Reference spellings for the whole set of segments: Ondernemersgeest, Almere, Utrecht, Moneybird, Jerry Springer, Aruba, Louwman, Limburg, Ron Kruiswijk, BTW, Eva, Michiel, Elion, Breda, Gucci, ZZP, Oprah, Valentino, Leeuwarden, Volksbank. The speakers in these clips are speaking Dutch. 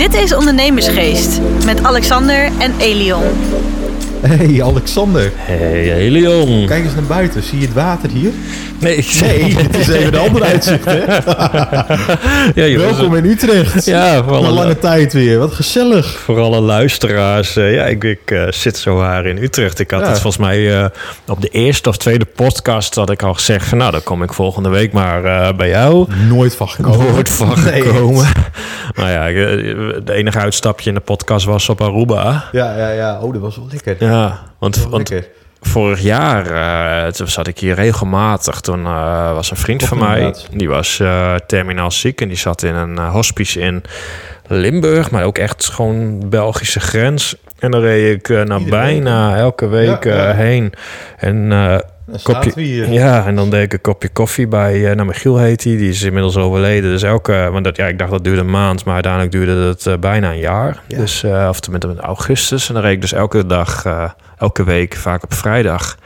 Dit is Ondernemersgeest met Alexander en Elion. Hey Alexander. Hey Elion. Kijk eens naar buiten. Zie je het water hier? Nee, het is even een ander uitzicht, hè? Ja, welkom in Utrecht. Ja, na lange tijd weer. Wat gezellig. Voor alle luisteraars. Ja, ik zit zo haar in Utrecht. Ik had het volgens mij op de eerste of tweede podcast dat ik al gezegd van, nou, dan kom ik volgende week maar bij jou. Nooit van gekomen. Nou ja, de enige uitstapje in de podcast was op Aruba. Ja. Oh, dat was wel lekker. Ja, want vorig jaar toen zat ik hier regelmatig. Toen was een vriend van mij, die was terminaal ziek en die zat in een hospice in Limburg, maar ook echt gewoon Belgische grens. En dan reed ik bijna elke week heen. En en dan deed ik een kopje koffie bij Michiel heet die. Die is inmiddels overleden. Dus ik dacht dat duurde een maand, maar uiteindelijk duurde het bijna een jaar. Ja. Dus of tenminste in augustus. En dan reed ik dus elke week, vaak op vrijdag,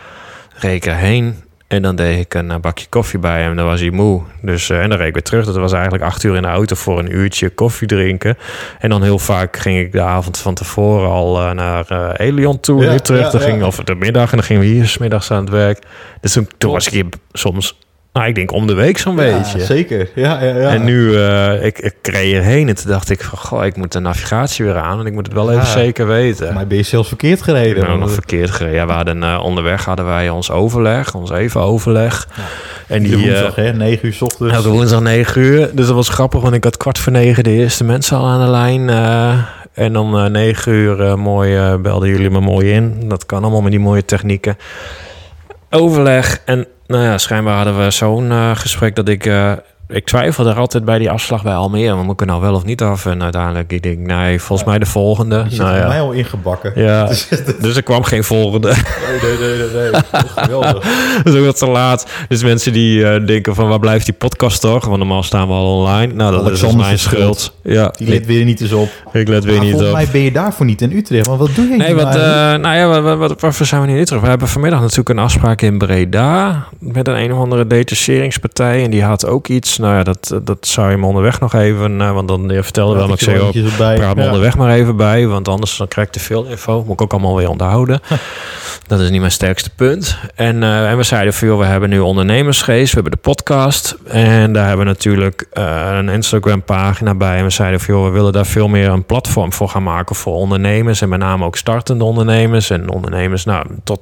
reed ik erheen. En dan deed ik een bakje koffie bij hem. Dan was hij moe. Dus, en dan reed ik weer terug. Dat was eigenlijk 8 uur in de auto voor een uurtje koffie drinken. En dan heel vaak ging ik de avond van tevoren al naar Elion toe. Ja, terug. Ja, of de middag. En dan gingen we hier 's middags aan het werk. Dus toen was ik hier soms, ik denk om de week zo'n beetje. Zeker. Ja. En nu, ik reed hierheen en toen dacht ik van, goh, ik moet de navigatie weer aan en ik moet het wel even zeker weten. Maar ben je zelfs verkeerd gereden? Ik ben nog verkeerd gereden. Ja, we hadden onderweg ons Eva-overleg. Ja. En die woensdag, 9 uur 's ochtends. Ja, woensdag 9 uur. Dus dat was grappig, want ik had 8:45 de eerste mensen al aan de lijn. En om 9 uur belden jullie me mooi in. Dat kan allemaal met die mooie technieken. Overleg en schijnbaar hadden we zo'n gesprek dat ik twijfelde er altijd bij die afslag bij Almere. Moet ik er nou wel of niet af? En uiteindelijk, ik denk, nee, volgens mij de volgende. Die zit bij mij al ingebakken. Ja, dus er kwam geen volgende. Nee. Dat is geweldig. Dat is ook wat te laat. Dus mensen die denken van, waar blijft die podcast toch? Want normaal staan we al online. Nou, dat is dus mijn schuld. Ja. Die let weer niet eens op. Ik let weer niet op. Volgens mij ben je daarvoor niet in Utrecht. Want wat doe je hier? Waarvoor zijn we niet in Utrecht? We hebben vanmiddag natuurlijk een afspraak in Breda met een of andere detacheringspartij. En die had ook iets. Nou ja, dat zou je me onderweg nog even... want dan vertelde wel, ik zei ook... praat me onderweg maar even bij... want anders dan krijg ik te veel info. Moet ik ook allemaal weer onthouden. Dat is niet mijn sterkste punt. En we zeiden van... joh, we hebben nu Ondernemersgeest. We hebben de podcast. En daar hebben we natuurlijk een Instagram-pagina bij. En we zeiden van... joh, we willen daar veel meer een platform voor gaan maken... voor ondernemers. En met name ook startende ondernemers. En ondernemers,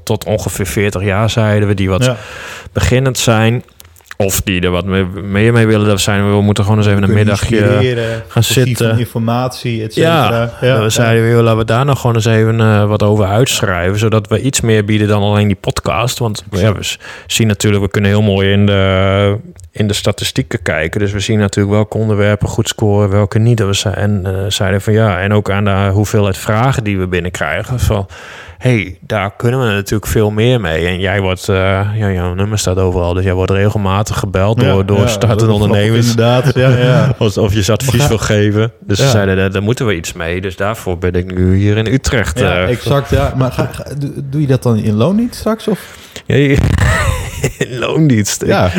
tot ongeveer 40 jaar zeiden we... die wat beginnend zijn... of die er wat meer mee willen. Dat zijn we moeten gewoon eens even een middagje gaan zitten. Informatie, et cetera. Ja, we zeiden, laten we daar nog gewoon eens even wat over uitschrijven. Zodat we iets meer bieden dan alleen die podcast. Want we zien natuurlijk, we kunnen heel mooi in de statistieken kijken. Dus we zien natuurlijk welke onderwerpen goed scoren, welke niet. En zeiden van en ook aan de hoeveelheid vragen die we binnenkrijgen. Van, daar kunnen we natuurlijk veel meer mee. En jij wordt, jouw nummer staat overal. Dus jij wordt regelmatig gebeld door startende ondernemers. Inderdaad, Of je ze advies wil geven. Dus ze zeiden, daar moeten we iets mee. Dus daarvoor ben ik nu hier in Utrecht. Ja, exact, Maar doe je dat dan in loondienst straks? Of? Ja, in loondienst. Ja.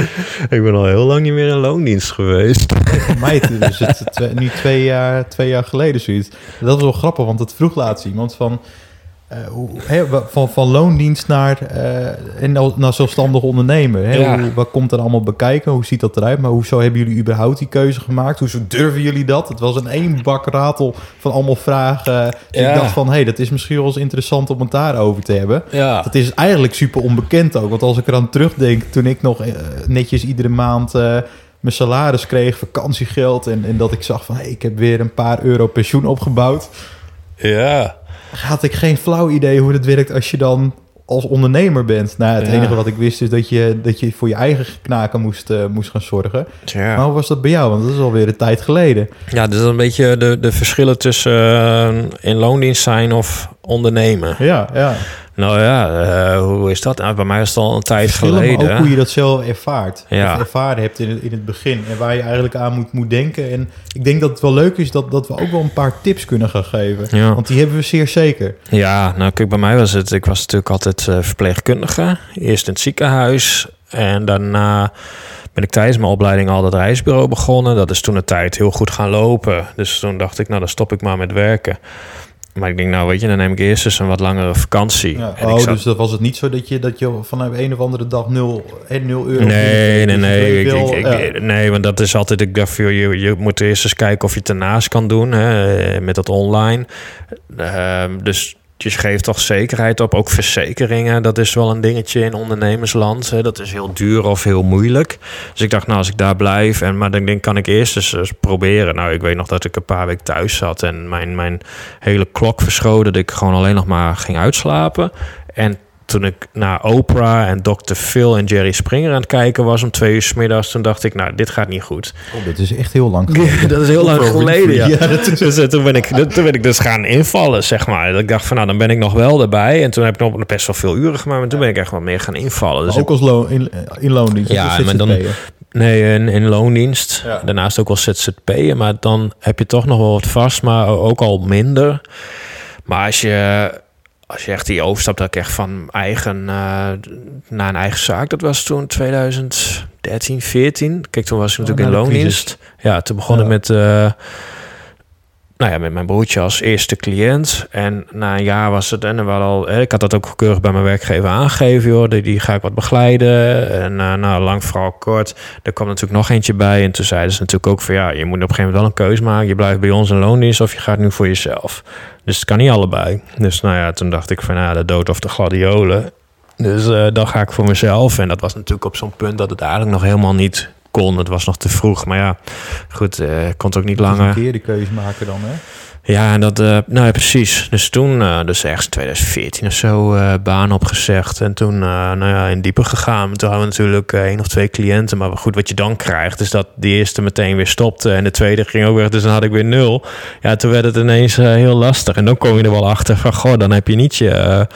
Ik ben al heel lang niet meer in loondienst geweest. Mij dus het nu twee jaar geleden zoiets. Dat is wel grappig, want het vroeg laatst iemand van... van loondienst naar zelfstandig ondernemer. Wat komt er allemaal bekijken? Hoe ziet dat eruit? Maar hoezo hebben jullie überhaupt die keuze gemaakt? Hoezo durven jullie dat? Het was een één bak ratel van allemaal vragen. Dus ik dacht van, dat is misschien wel eens interessant om het daarover te hebben. Ja. Dat is eigenlijk super onbekend ook. Want als ik eraan terugdenk, toen ik nog netjes iedere maand... mijn salaris kreeg, vakantiegeld... en dat ik zag van, ik heb weer een paar euro pensioen opgebouwd. Ja... had ik geen flauw idee hoe het werkt als je dan als ondernemer bent. Nou, het enige wat ik wist is dat je voor je eigen knaken moest gaan zorgen. Ja. Maar hoe was dat bij jou? Want dat is alweer een tijd geleden. Ja, dus een beetje de verschillen tussen in loondienst zijn of ondernemen. Ja. Nou ja, hoe is dat? Bij mij is het al een tijd geleden. Maar ook hoe je dat zelf ervaart. Ja. Of ervaren hebt in het begin. En waar je eigenlijk aan moet denken. En ik denk dat het wel leuk is dat we ook wel een paar tips kunnen gaan geven. Ja. Want die hebben we zeer zeker. Ja, nou kijk, bij mij was het... ik was natuurlijk altijd verpleegkundige. Eerst in het ziekenhuis. En daarna... ben ik tijdens mijn opleiding al dat reisbureau begonnen. Dat is toen de tijd heel goed gaan lopen. Dus toen dacht ik, nou, dan stop ik maar met werken. Maar ik denk, nou weet je, dan neem ik eerst eens een wat langere vakantie. Ja, en dus dat was het niet zo dat je van een of andere dag €0 Nee, want dat is altijd, ik dacht, je moet eerst eens kijken of je het ernaast kan doen, hè, met dat online. Dus je geeft toch zekerheid op, ook verzekeringen. Dat is wel een dingetje in ondernemersland. Hè. Dat is heel duur of heel moeilijk. Dus ik dacht, nou, als ik daar blijf... Maar dan denk ik, kan ik eerst eens proberen. Nou, ik weet nog dat ik een paar weken thuis zat... en mijn hele klok verschoot... dat ik gewoon alleen nog maar ging uitslapen. En toen ik naar Oprah en Dr. Phil en Jerry Springer aan het kijken was... om 2:00 's middags, toen dacht ik, nou, dit gaat niet goed. Oh, dat is echt heel lang geleden. Dat is heel lang geleden, ja. Dus toen ben ik dus gaan invallen, zeg maar. Dat ik dacht van, nou, dan ben ik nog wel erbij. En toen heb ik nog best wel veel uren gemaakt... maar toen ben ik echt wat meer gaan invallen. Dus ook als in loondienst? Ja, maar dan... Nee, in loondienst. Ja. Daarnaast ook als ZZP'er, maar dan heb je toch nog wel wat vast... maar ook al minder. Maar als je echt die overstap, dat ik echt van naar een eigen zaak... dat was toen 2013, 14. Kijk, toen was ik natuurlijk in loondienst. Ja, toen begon ik met... met mijn broertje als eerste cliënt. En na een jaar was het... ik had dat ook keurig bij mijn werkgever aangegeven. Joh, die ga ik wat begeleiden. En lang vooral kort. Er kwam natuurlijk nog eentje bij. En toen zeiden ze natuurlijk ook van... ja, je moet op een gegeven moment wel een keuze maken. Je blijft bij ons in loondienst of je gaat nu voor jezelf. Dus het kan niet allebei. Dus toen dacht ik van... de dood of de gladiolen. Dus dan ga ik voor mezelf. En dat was natuurlijk op zo'n punt dat het eigenlijk nog helemaal niet... kon. Het was nog te vroeg. Maar ja, goed, kon het ook niet langer. Een keer de keuze maken dan, hè? Ja, en dat... precies. Dus toen, dus ergens 2014 of zo, baan opgezegd. En toen, in dieper gegaan. Toen hadden we natuurlijk 1 of 2 cliënten. Maar goed, wat je dan krijgt, is dat de eerste meteen weer stopte. En de tweede ging ook weg. Dus dan had ik weer 0. Ja, toen werd het ineens heel lastig. En dan kom je er wel achter van... goh, dan heb je niet je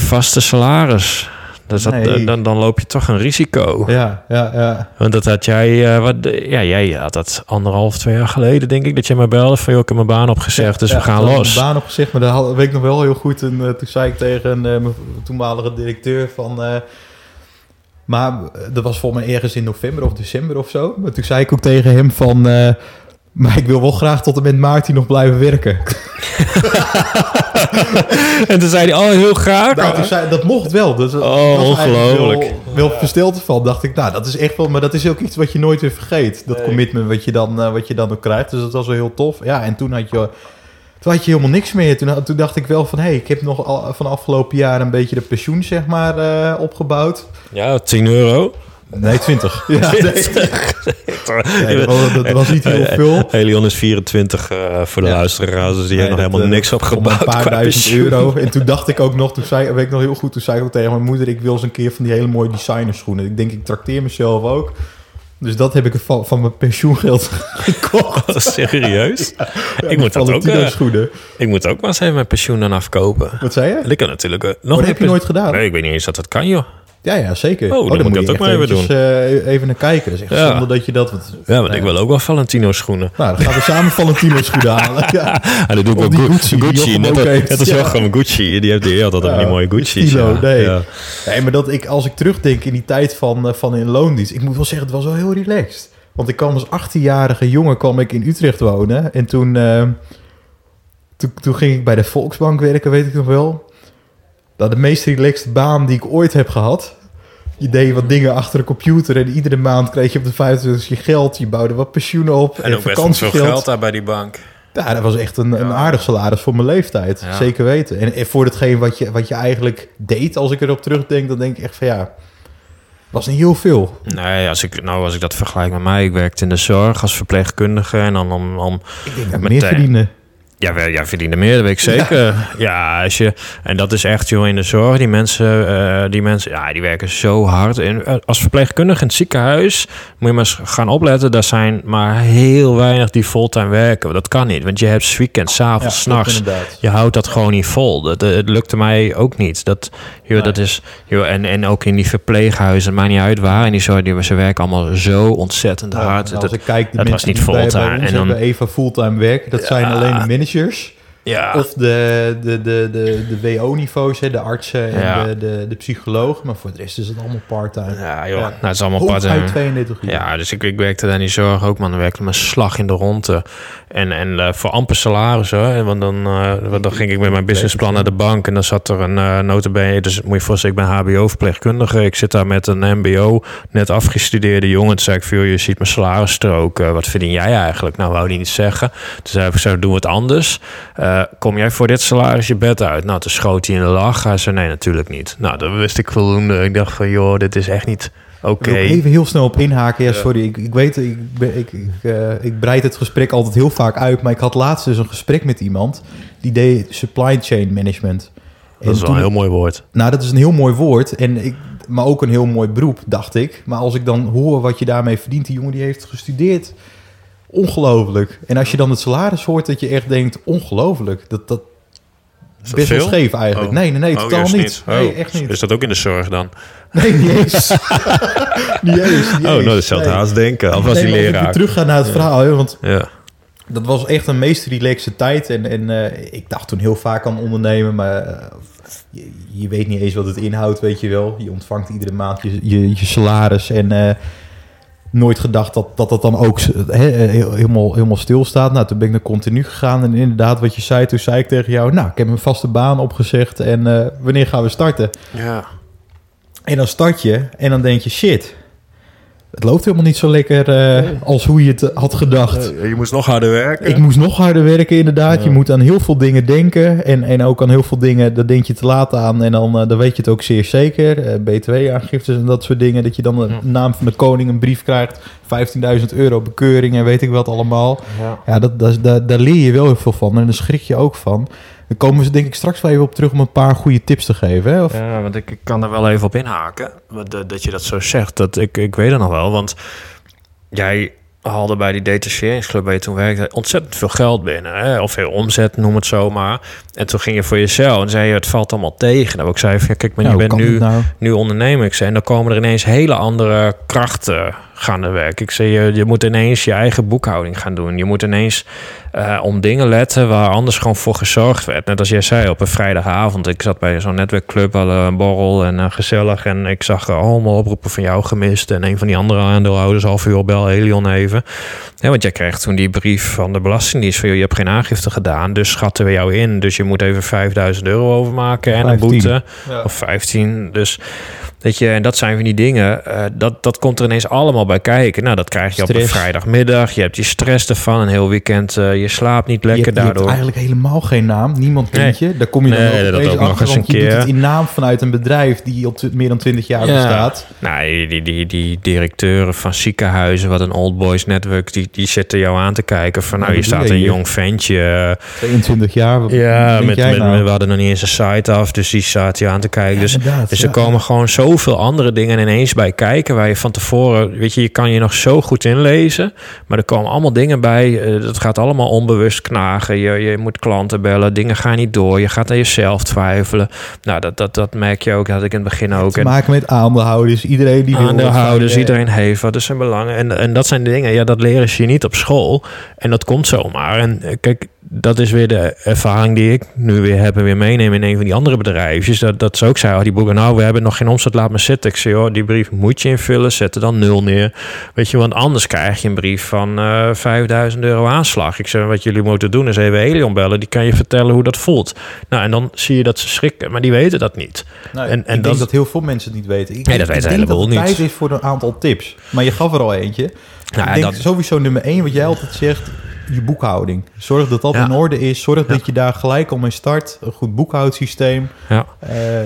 vaste salaris... Dus dan loop je toch een risico. Ja. Want dat had jij... jij had dat 1,5, 2 jaar geleden, denk ik... dat jij me belde van... joh, ik heb mijn baan opgezegd, dus we gaan los. Mijn baan opgezegd, maar dat weet ik nog wel heel goed. En toen zei ik tegen mijn toenmalige directeur van... maar dat was volgens mij ergens in november of december of zo. Maar toen zei ik ook tegen hem van... maar ik wil wel graag tot en met maart hier nog blijven werken. En toen zei hij, heel graag. Nou, dat mocht wel. Dus ongelooflijk. Wel versteld van, dacht ik, nou, dat is echt wel... Maar dat is ook iets wat je nooit weer vergeet. Dat commitment wat je dan ook krijgt. Dus dat was wel heel tof. Ja, en toen had je helemaal niks meer. Toen dacht ik wel van, ik heb nog van afgelopen jaar een beetje de pensioen, zeg maar, opgebouwd. Ja, €10. Nee, 20. Ja, 20. Nee, dat was niet heel veel. Helion is 24 voor de luisteraars. Dus die heeft nog helemaal niks opgebouwd. Een paar duizend euro. En toen dacht ik ook nog, toen zei ik ook tegen mijn moeder... ik wil eens een keer van die hele mooie designerschoenen. Ik denk, ik trakteer mezelf ook. Dus dat heb ik van mijn pensioengeld gekocht. Serieus? Ja, ik moet dat ook. Ik moet ook maar eens even mijn pensioen dan afkopen. Wat zei je? En ik kan natuurlijk nog. Dat heb je nooit gedaan. Nee, ik weet niet eens dat kan, joh. Ja, zeker. Dan moet je dat ook maar even doen. Even naar kijken. Dat is echt zonde dat je dat... Ik wil ook wel Valentino schoenen. Nou, dan gaan we samen Valentino schoenen halen. Ja. Dat doe ik ook Gucci. Dat is wel gewoon Gucci. Die heeft altijd die mooie Gucci's. Ja. Nee. Ja. Nee, maar als ik terugdenk in die tijd van in loondienst... Ik moet wel zeggen, het was wel heel relaxed. Want ik kwam als 18-jarige jongen in Utrecht wonen. En toen ging ik bij de Volksbank werken, weet ik nog wel. Dat de meest relaxed baan die ik ooit heb gehad. Je deed wat dingen achter de computer... en iedere maand kreeg je op de 25 je geld. Je bouwde wat pensioen op. En ook best wel veel geld daar bij die bank. Ja, dat was echt een aardig salaris voor mijn leeftijd. Ja. Zeker weten. En voor datgene wat je eigenlijk deed... als ik erop terugdenk, dan denk ik echt van was niet heel veel. Nee, als ik dat vergelijk met mij... ik werkte in de zorg als verpleegkundige... en dan om ik denk dat meer verdienen... Ja, jij verdiende meer, dat weet ik zeker. Ja, en dat is echt, joh, in de zorg. Die mensen, die werken zo hard. En als verpleegkundige in het ziekenhuis, moet je maar eens gaan opletten. Daar zijn maar heel weinig die fulltime werken. Dat kan niet, want je hebt weekend, 's avonds, 's nachts. Je houdt dat gewoon niet vol. Het lukte mij ook niet. En ook in die verpleeghuizen, het maakt niet uit waar. En die zorg, ze werken allemaal zo ontzettend hard. Als ik kijk, die mensen was niet fulltime. En dan Eva fulltime werken, dat zijn alleen de managers. Ja. Of de WO-niveaus, hè, de artsen en de psychologen. Maar voor de rest is het allemaal part-time. Ja, joh. Ja. Nou, het is allemaal part-time. Uit 32 uur. Ja, dus ik werkte daar niet zorg ook, man. Dan werkte mijn slag in de ronde. En voor amper salaris, hoor. Want dan ging ik met mijn businessplan naar de bank. En dan zat er een notabene. Dus moet je voorstellen, ik ben HBO-verpleegkundige. Ik zit daar met een mbo, net afgestudeerde jongen. Toen zei ik, veel, je ziet mijn salarisstrook. Wat verdien jij eigenlijk? Nou, wou die niet zeggen. Toen zei ik, zo doen we het anders. Kom jij voor dit salaris je bed uit? Nou, toen schoot hij in de lach. Hij zei, nee, natuurlijk niet. Nou, dat wist ik voldoende. Ik dacht van, joh, dit is echt niet... Okay. Ik wil even heel snel op inhaken. Ja, sorry, ik weet, ik breid het gesprek altijd heel vaak uit. Maar ik had laatst dus een gesprek met iemand die deed supply chain management. En dat is wel een heel mooi woord. Nou, dat is een heel mooi woord. Maar ook een heel mooi beroep, dacht ik. Maar als ik dan hoor wat je daarmee verdient, die jongen die heeft gestudeerd. Ongelooflijk. En als je dan het salaris hoort, dat je echt denkt, ongelooflijk. Dat is best wel scheef eigenlijk. Oh. Nee, totaal niet. Oh. Nee, echt niet. Is dat ook in de zorg dan? Nee, niet eens. Oh, nou, dat zou het haast denken. Of was die leraar. Terug gaan naar het verhaal, hè, want dat was echt een meest relaxe tijd. En ik dacht toen heel vaak aan ondernemen, maar je weet niet eens wat het inhoudt, weet je wel. Je ontvangt iedere maand je salaris en... nooit gedacht dat dan ook helemaal stilstaat. Nou, toen ben ik naar continu gegaan. En inderdaad, wat je zei, toen zei ik tegen jou... Nou, ik heb een vaste baan opgezegd. En wanneer gaan we starten? Ja. En dan start je en dan denk je... Shit, het loopt helemaal niet zo lekker als hoe je het had gedacht. Je moest nog harder werken. Ik moest nog harder werken, inderdaad. Ja. Je moet aan heel veel dingen denken. En ook aan heel veel dingen, daar denk je te laat aan. En dan weet je het ook zeer zeker. BTW-aangiftes en dat soort dingen. Dat je dan de naam van de koning een brief krijgt. €15.000 bekeuring en weet ik wat allemaal. Ja, daar leer je wel heel veel van. En daar schrik je ook van. Daar komen ze denk ik straks wel even op terug om een paar goede tips te geven. Hè? Of... Ja, want ik kan er wel even op inhaken. Dat je dat zo zegt. Ik weet het nog wel. Want jij haalde bij die detacheringsclub waar je toen werkte ontzettend veel geld binnen. Hè? Of veel omzet, noem het zo maar. En toen ging je voor jezelf en zei je, het valt allemaal tegen. Nou, ik zei van, ja, kijk, maar je bent nu ondernemer. Ik zei, en dan komen er ineens hele andere krachten gaan er werken. Ik zei, je moet ineens je eigen boekhouding gaan doen. Je moet ineens om dingen letten waar anders gewoon voor gezorgd werd. Net als jij zei op een vrijdagavond. Ik zat bij zo'n netwerkclub, hadden een borrel en gezellig. En ik zag allemaal oproepen van jou gemist. En een van die andere aandeelhouders, half uur bel Helion even. Ja, want jij kreeg toen die brief van de Belastingdienst van, je hebt geen aangifte gedaan, dus schatten we jou in. Dus je moet even €5.000 overmaken en 15. Een boete. Ja. Of 15. Dus weet je, en dat zijn van die dingen. Dat komt er ineens allemaal bij kijken. Nou, dat krijg je stress. Op een vrijdagmiddag. Je hebt je stress ervan. Een heel weekend. Je slaapt niet lekker daardoor. Je hebt eigenlijk helemaal geen naam. Niemand kent je. Daar kom je dan ook nog eens een keer. Je doet het in naam vanuit een bedrijf die op meer dan 20 jaar bestaat. Nou, die directeuren van ziekenhuizen, wat een old boys network, die zitten jou aan te kijken van, nou, je staat een jong ventje. 22 jaar. Ja, we hadden nog niet eens een site af, dus die staat je aan te kijken. Ja, dus er komen gewoon zoveel andere dingen ineens bij kijken waar je van tevoren, weet je, je kan je nog zo goed inlezen, maar er komen allemaal dingen bij. Dat gaat allemaal onbewust knagen. Je moet klanten bellen, dingen gaan niet door. Je gaat aan jezelf twijfelen. Nou, dat merk je ook. Dat had ik in het begin ook. Te maken met aandeelhouders. Iedereen die aandeelhouders, iedereen heeft wat is zijn belangen. En dat zijn de dingen. Ja, dat leren ze je niet op school. En dat komt zomaar. En kijk, dat is weer de ervaring die ik nu weer heb en weer meeneem in een van die andere bedrijfjes. Dat ze ook zeiden, die boeken, nou, we hebben nog geen omzet, laat maar zitten. Ik zei, joh, die brief moet je invullen, zet er dan 0 neer. Weet je, want anders krijg je een brief van €5.000 aanslag. Ik zei, wat jullie moeten doen is even Helion bellen, die kan je vertellen hoe dat voelt. Nou, en dan zie je dat ze schrikken, maar die weten dat niet. Nou, en ik denk dat heel veel mensen het niet weten. Ik denk dat het tijd is voor een aantal tips. Maar je gaf er al eentje. Nou, ik denk sowieso nummer 1, wat jij altijd zegt, je boekhouding. Zorg dat dat in orde is. Zorg dat je daar gelijk al mee start. Een goed boekhoudsysteem. Ja.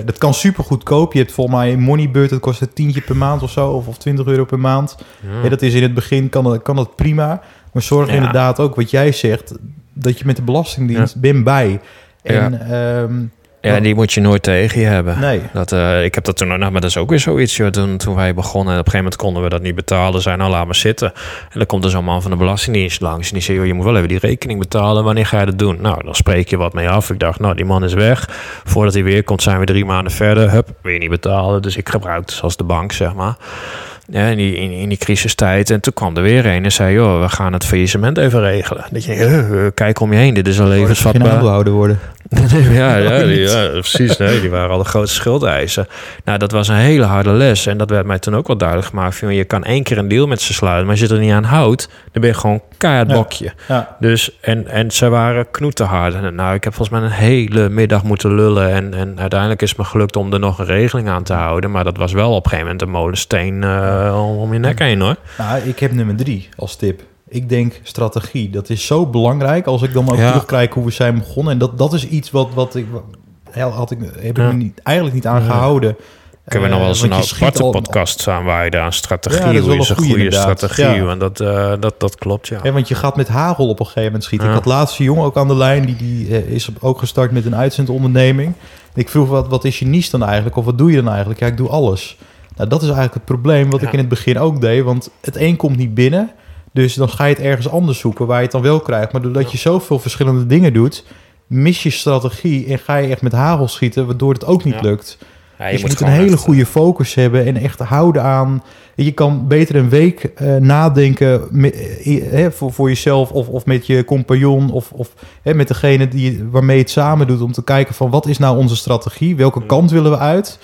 Dat kan super goedkoop. Je hebt volgens mij Moneybird. Dat kost een €10 per maand of zo. Of €20 per maand. Ja. Ja, dat is in het begin, kan dat prima. Maar zorg inderdaad ook, wat jij zegt, dat je met de Belastingdienst bent bij. En... Ja. Ja, die moet je nooit tegen je hebben. Nee. Ik heb dat toen, maar dat is ook weer zoiets. Joh. Toen wij begonnen, en op een gegeven moment konden we dat niet betalen. Zeiden, nou, laat maar zitten. En dan komt er zo'n man van de Belastingdienst langs. En die zei, joh, je moet wel even die rekening betalen. Wanneer ga je dat doen? Nou, dan spreek je wat mee af. Ik dacht, nou, die man is weg. Voordat hij weer komt, zijn we 3 maanden verder. Hup, weer niet betalen. Dus ik gebruik het zoals de bank, zeg maar. in die crisistijd. En toen kwam er weer een en zei, joh, we gaan het faillissement even regelen. Dat je kijk om je heen, dit is een levensvatbaar. Geen aanbehouden worden. ja, precies. Nee, die waren al de grootste schuldeisen. Nou, dat was een hele harde les. En dat werd mij toen ook wel duidelijk gemaakt. Van, je kan één keer een deal met ze sluiten, maar als je er niet aan houdt, dan ben je gewoon keihard blokje. Ja. Dus, en ze waren knoetenhard. En, nou, ik heb volgens mij een hele middag moeten lullen. En uiteindelijk is het me gelukt om er nog een regeling aan te houden. Maar dat was wel op een gegeven moment een molensteen om je nek heen, hoor. Nou, ik heb nummer 3 als tip. Ik denk strategie. Dat is zo belangrijk. Als ik dan ook terugkijk hoe we zijn begonnen. En dat is iets wat ik eigenlijk niet aangehouden. Kunnen we nog wel eens een aparte podcast aanwijden aan strategie? Ja, dat is een goede strategie. Ja. Want dat klopt, ja. Want je gaat met hagel op een gegeven moment schieten. Ja. Ik had laatste jongen ook aan de lijn. Die is ook gestart met een uitzendonderneming. Ik vroeg, wat is je niche dan eigenlijk? Of wat doe je dan eigenlijk? Ja, ik doe alles. Nou, dat is eigenlijk het probleem wat ik in het begin ook deed. Want het een komt niet binnen. Dus dan ga je het ergens anders zoeken waar je het dan wel krijgt. Maar doordat je zoveel verschillende dingen doet, mis je strategie en ga je echt met hagel schieten, waardoor het ook niet lukt. Ja, je dus moet een hele goede focus hebben en echt houden aan. Je kan beter een week nadenken voor jezelf of met je compagnon of met degene waarmee je het samen doet, om te kijken van wat is nou onze strategie? Welke kant willen we uit?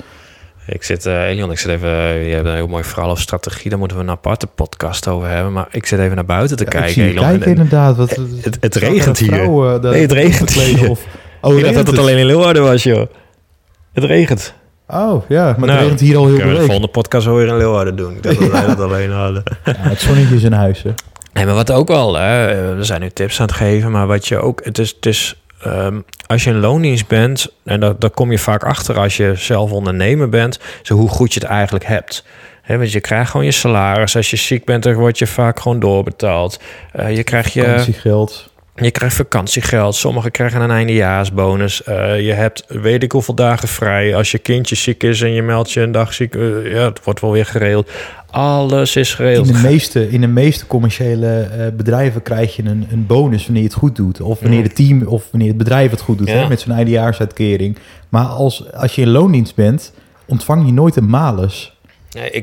Ik zit even, je hebt een heel mooi verhaal over strategie, daar moeten we een aparte podcast over hebben, maar ik zit even naar buiten te kijken. Ik kijk inderdaad. Het regent hier. Het regent hier. Ik dacht dat het alleen in Leeuwarden was, joh. Het regent. Oh, ja, maar het regent hier al heel veel. Kunnen we de volgende podcast weer in Leeuwarden doen? Ik dacht dat wij dat alleen hadden. Ja, het zonnetje is in huis, hè. Nee, maar wat ook wel, we zijn nu tips aan het geven, maar wat je ook, het is als je in loondienst bent, en daar kom je vaak achter als je zelf ondernemer bent, zo hoe goed je het eigenlijk hebt. Want je krijgt gewoon je salaris. Als je ziek bent, dan word je vaak gewoon doorbetaald. Je krijgt je vakantiegeld. Je krijgt vakantiegeld. Sommigen krijgen een eindejaarsbonus. Je hebt weet ik hoeveel dagen vrij. Als je kindje ziek is en je meldt je een dag ziek, het wordt wel weer geregeld. Alles is geregeld. In de meeste commerciële bedrijven krijg je een bonus wanneer je het goed doet. Of wanneer het team of wanneer het bedrijf het goed doet. Ja. Hè, met zo'n eindejaarsuitkering. Maar als je in loondienst bent, ontvang je nooit een malus.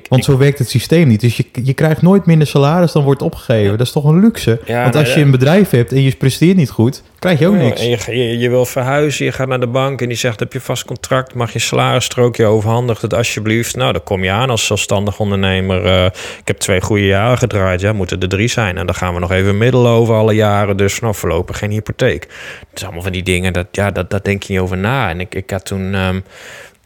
Want zo werkt het systeem niet. Dus je krijgt nooit minder salaris dan wordt opgegeven. Ja. Dat is toch een luxe? Ja, want als je een bedrijf hebt en je presteert niet goed, krijg je ook niks. En je wil verhuizen, je gaat naar de bank en die zegt, heb je vast contract, mag je salarisstrookje overhandig, dat alsjeblieft. Nou, dan kom je aan als zelfstandig ondernemer. Ik heb 2 goede jaren gedraaid, moeten er 3 zijn. En dan gaan we nog even middelen over alle jaren, dus nou, voorlopig geen hypotheek. Het is allemaal van die dingen, dat denk je niet over na. En ik had toen...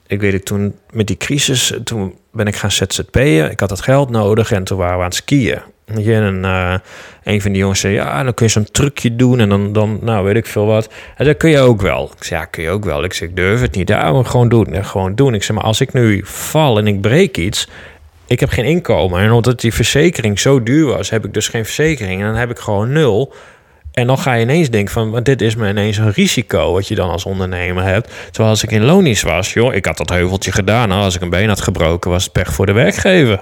Ik weet, toen met die crisis, toen ben ik gaan zzp'en. Ik had dat geld nodig en toen waren we aan het skiën. En een van die jongens zei, dan kun je zo'n trucje doen en dan nou, weet ik veel wat. En dat kun je ook wel. Ik zei, ja, kun je ook wel. Ik zei, ik durf het niet. Ja, maar gewoon doen. Ja, gewoon doen. Ik zei, maar als ik nu val en ik breek iets, ik heb geen inkomen. En omdat die verzekering zo duur was, heb ik dus geen verzekering. En dan heb ik gewoon 0. En dan ga je ineens denken van, dit is me ineens een risico wat je dan als ondernemer hebt. Terwijl als ik in loondienst was, joh, ik had dat heuveltje gedaan. Nou, als ik een been had gebroken, was het pech voor de werkgever.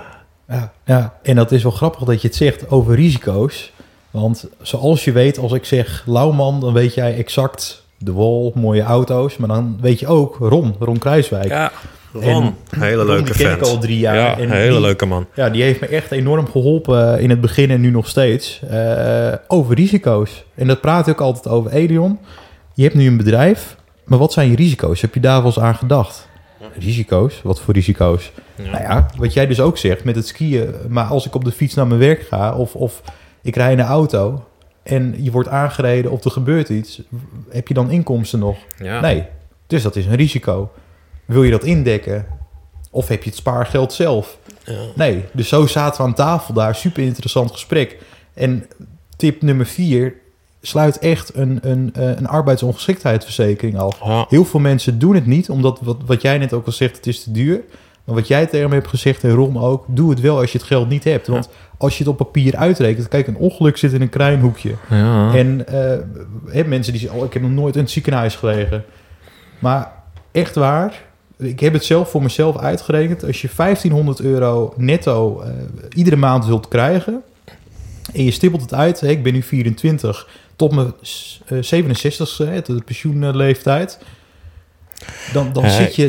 Ja, en dat is wel grappig dat je het zegt over risico's. Want zoals je weet, als ik zeg Louwman, dan weet jij exact de wol, mooie auto's. Maar dan weet je ook Ron Kruiswijk. Ja, hele leuke vent. Die ken ik al 3 jaar. Ja, en hele leuke man. Ja, die heeft me echt enorm geholpen in het begin en nu nog steeds. Over risico's. En dat praat ik altijd over. Edion, je hebt nu een bedrijf, maar wat zijn je risico's? Heb je daar wel eens aan gedacht? Risico's? Wat voor risico's? Ja. Nou ja, wat jij dus ook zegt met het skiën. Maar als ik op de fiets naar mijn werk ga of ik rij in de auto en je wordt aangereden of er gebeurt iets, heb je dan inkomsten nog? Ja. Nee, dus dat is een risico. Wil je dat indekken? Of heb je het spaargeld zelf? Ja. Nee, dus zo zaten we aan tafel daar. Super interessant gesprek. En tip nummer 4, sluit echt een arbeidsongeschiktheidsverzekering af. Ja. Heel veel mensen doen het niet, omdat wat jij net ook al zegt, het is te duur. Maar wat jij tegen me hebt gezegd, en Ron ook, doe het wel als je het geld niet hebt. Want als je het op papier uitrekent, kijk, een ongeluk zit in een klein hoekje. Ja. En mensen die zeggen, ik heb nog nooit in het ziekenhuis gelegen. Maar echt waar, ik heb het zelf voor mezelf uitgerekend. Als je €1.500 netto iedere maand wilt krijgen en je stippelt het uit, ik ben nu 24, tot mijn 67ste, de pensioenleeftijd.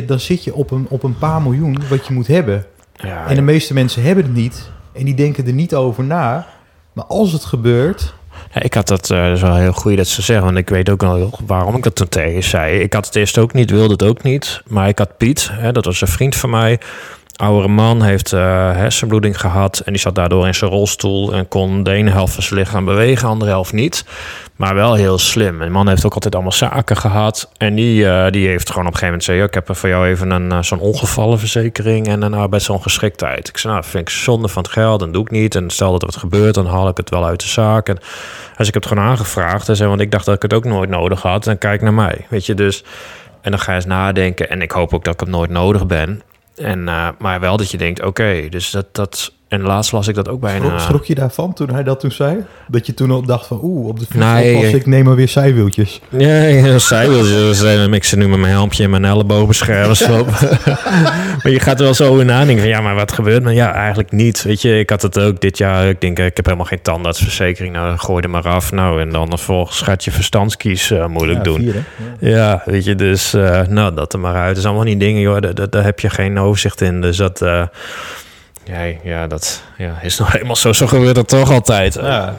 Dan zit je op een paar miljoen wat je moet hebben. Ja, en de meeste mensen hebben het niet. En die denken er niet over na. Maar als het gebeurt... Ja, ik had dat, is wel heel goed dat ze zeggen. Want ik weet ook nog waarom ik dat toen tegen zei. Ik had het eerst ook niet, wilde het ook niet. Maar ik had Piet, hè, dat was een vriend van mij... Oudere man heeft hersenbloeding gehad en die zat daardoor in zijn rolstoel en kon de ene helft van zijn lichaam bewegen, de andere helft niet. Maar wel heel slim. En de man heeft ook altijd allemaal zaken gehad. En die heeft gewoon op een gegeven moment gezegd... ik heb er voor jou even zo'n ongevallenverzekering en een arbeidsongeschiktheid. Ik zei, nou, vind ik zonde van het geld en doe ik niet. En stel dat er wat gebeurt, dan haal ik het wel uit de zaak. En dus ik heb het gewoon aangevraagd. En zei, want ik dacht dat ik het ook nooit nodig had. En kijk naar mij, weet je, dus... En dan ga je eens nadenken. En ik hoop ook dat ik het nooit nodig ben. En, maar wel dat je denkt, oké, dus dat... En laatst las ik dat ook bijna... Schrok je daarvan toen hij dat toen zei? Dat je toen al dacht van, op de fiets oppas, ik neem maar weer zijwieltjes. Ja, zijwieltjes. Ik zit nu met mijn helmpje en mijn ellebogenbeschermers op. Maar je gaat er wel zo in nadenken van, ja, maar wat gebeurt? Maar ja, eigenlijk niet. Weet je, ik had het ook dit jaar. Ik denk, ik heb helemaal geen tandartsverzekering. Nou, gooi er maar af. Nou, en dan vervolgens gaat je verstandskies moeilijk doen. Vier, ja, weet je, dus dat er maar uit. Dat is allemaal niet dingen, joh. Daar heb je geen overzicht in. Dus dat... dat is nog helemaal zo. Zo gebeurt dat toch altijd. Ook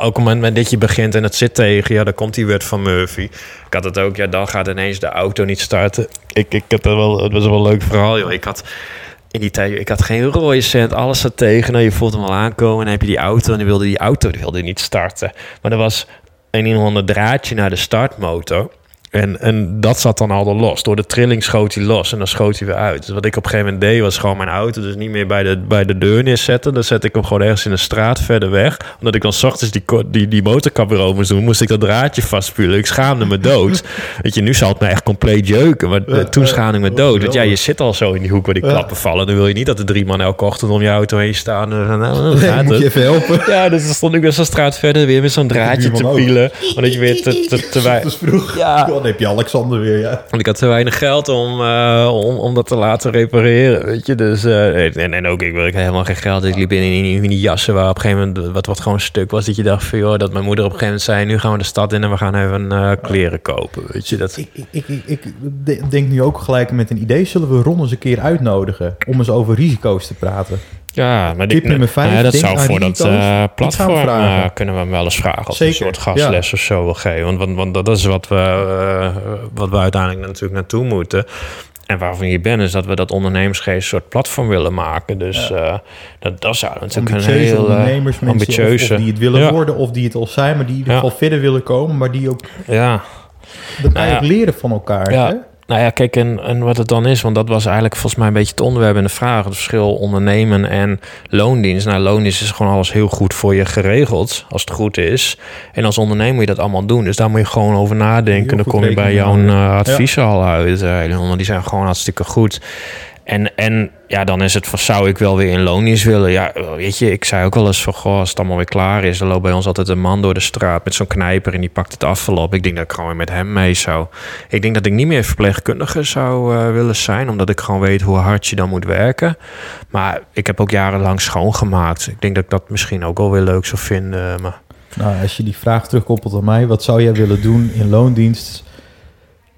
op het moment dat je begint en het zit tegen... dan komt die wet van Murphy. Ik had het ook, dan gaat ineens de auto niet starten. Ik heb dat wel, het was wel een leuk verhaal, joh. Ik had in die tijd, ik had geen rode cent, alles zat tegen. Nou, je voelt hem al aankomen en dan heb je die auto... en die wilde niet starten. Maar er was een of ander draadje naar de startmotor... En dat zat dan al los. Door de trilling schoot hij los en dan schoot hij weer uit. Dus wat ik op een gegeven moment deed, was gewoon mijn auto... dus niet meer bij de deur neerzetten. Dan zette ik hem gewoon ergens in de straat verder weg. Omdat ik dan 's ochtends die motorkap weer open moest doen... moest ik dat draadje vastpulen. Ik schaamde me dood. Weet je, nu zal het me echt compleet jeuken. Maar toen schaamde ik me dood. Want je zit al zo in die hoek waar die klappen vallen. Dan wil je niet dat er 3 man elke ochtend om je auto heen staan. Moet je even helpen. Ja, dus dan stond ik weer zo'n straat verder weer met zo'n draadje te pielen. Omdat je weer te weinig... Dan heb je Alexander weer, ja. Want ik had te weinig geld om dat te laten repareren, weet je. Dus, en ook, ik had helemaal geen geld. Ik liep in die jassen waar op een gegeven moment wat gewoon stuk was. Dat je dacht van, joh, dat mijn moeder op een gegeven moment zei... nu gaan we de stad in en we gaan even kleren kopen, weet je. Dat... Ik denk nu ook gelijk met een idee. Zullen we Ron eens een keer uitnodigen om eens over risico's te praten? Ja, maar tip nummer 5. Dat zou voor dat platform kunnen we hem wel eens vragen. Of een soort gastles of zo wil geven. Want dat is wat we uiteindelijk natuurlijk naartoe moeten. En waarvan je bent, is dat we dat ondernemersgeest soort platform willen maken. Dus dat zou natuurlijk een heel ambitieuze... Of die het willen worden of die het al zijn, maar die in ieder geval verder willen komen. Maar die ook dat eigenlijk leren van elkaar, hè? Nou ja, kijk, en wat het dan is... want dat was eigenlijk volgens mij een beetje het onderwerp en de vraag... het verschil ondernemen en loondienst. Nou, loondienst is gewoon alles heel goed voor je geregeld... als het goed is. En als ondernemer moet je dat allemaal doen. Dus daar moet je gewoon over nadenken. Dan kom je bij jouw adviezen al uit. Die zijn gewoon hartstikke goed. En ja, dan is het van, zou ik wel weer in loondienst willen? Ja, weet je, ik zei ook wel eens van, goh, als het allemaal weer klaar is... dan loopt bij ons altijd een man door de straat met zo'n knijper... en die pakt het afval op. Ik denk dat ik gewoon weer met hem mee zou. Ik denk dat ik niet meer verpleegkundige zou willen zijn... omdat ik gewoon weet hoe hard je dan moet werken. Maar ik heb ook jarenlang schoongemaakt. Ik denk dat ik dat misschien ook wel weer leuk zou vinden. Maar... Nou, als je die vraag terugkoppelt aan mij... wat zou jij willen doen in loondienst?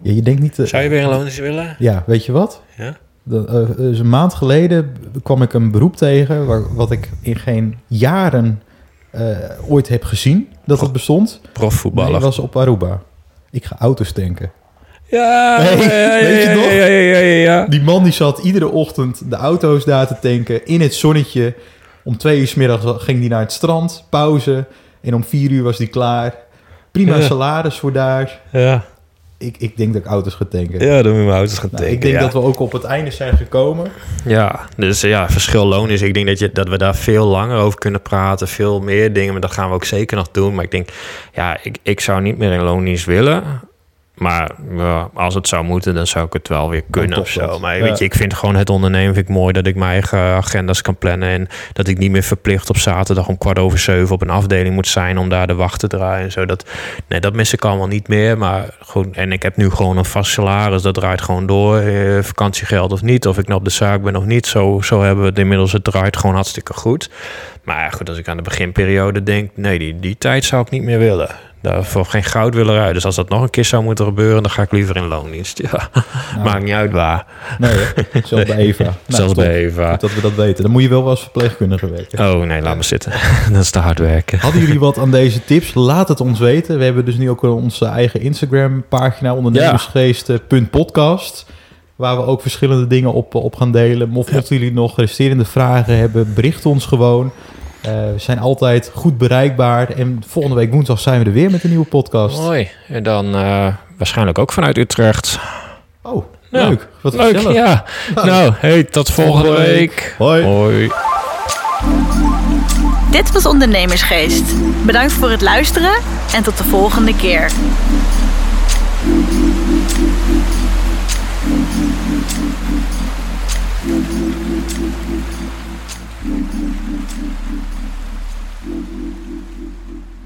Ja, je denkt niet... Zou je weer in loondienst willen? Ja, weet je wat? Ja. Dus een maand geleden kwam ik een beroep tegen... wat ik in geen jaren ooit heb gezien dat het bestond. Profvoetballer. Nee, was op Aruba. Ik ga auto's tanken. Ja, weet je nog? Ja. Die man die zat iedere ochtend de auto's daar te tanken in het zonnetje. Om 2 uur 's middags ging die naar het strand, pauze. En om 4 uur was die klaar. Prima salaris voor daar. Ja. Ik denk dat ik auto's ga tanken. Ja, dan moet ik mijn auto's gaan tanken. Nou, ik denk dat we ook op het einde zijn gekomen. Ja, dus verschil loon is... Ik denk dat we daar veel langer over kunnen praten. Veel meer dingen, maar dat gaan we ook zeker nog doen. Maar ik denk, ik zou niet meer in loondienst willen... Maar als het zou moeten, dan zou ik het wel weer kunnen of zo. Maar weet je, ik vind gewoon het ondernemen vind ik mooi... dat ik mijn eigen agenda's kan plannen... en dat ik niet meer verplicht op zaterdag om 19:15 op een afdeling moet zijn... om daar de wacht te draaien en zo. Dat mis ik allemaal niet meer. Maar goed, en ik heb nu gewoon een vast salaris. Dat draait gewoon door. Vakantiegeld of niet. Of ik nou op de zaak ben of niet. Zo hebben we het inmiddels. Het draait gewoon hartstikke goed. Maar goed, als ik aan de beginperiode denk... nee, die tijd zou ik niet meer willen... Voor geen goud willen eruit. Dus als dat nog een keer zou moeten gebeuren, dan ga ik liever in loondienst. Ja. Nou, maakt niet uit waar. Nee, zelfs bij Eva. Nou, zelfs bij Eva. Goed dat we dat weten. Dan moet je wel wel als verpleegkundige werken. Oh nee, laat maar zitten. Dat is te hard werken. Hadden jullie wat aan deze tips? Laat het ons weten. We hebben dus nu ook onze eigen Instagram-pagina, ondernemersgeest.podcast... waar we ook verschillende dingen op gaan delen. Mochten jullie nog resterende vragen hebben, bericht ons gewoon. We zijn altijd goed bereikbaar. En volgende week woensdag zijn we er weer met een nieuwe podcast. Mooi. En dan waarschijnlijk ook vanuit Utrecht. Oh, ja. Leuk. Wat leuk, ja. Nou, hey, tot volgende week. Hoi. Hoi. Dit was Ondernemersgeest. Bedankt voor het luisteren en tot de volgende keer. Thank you.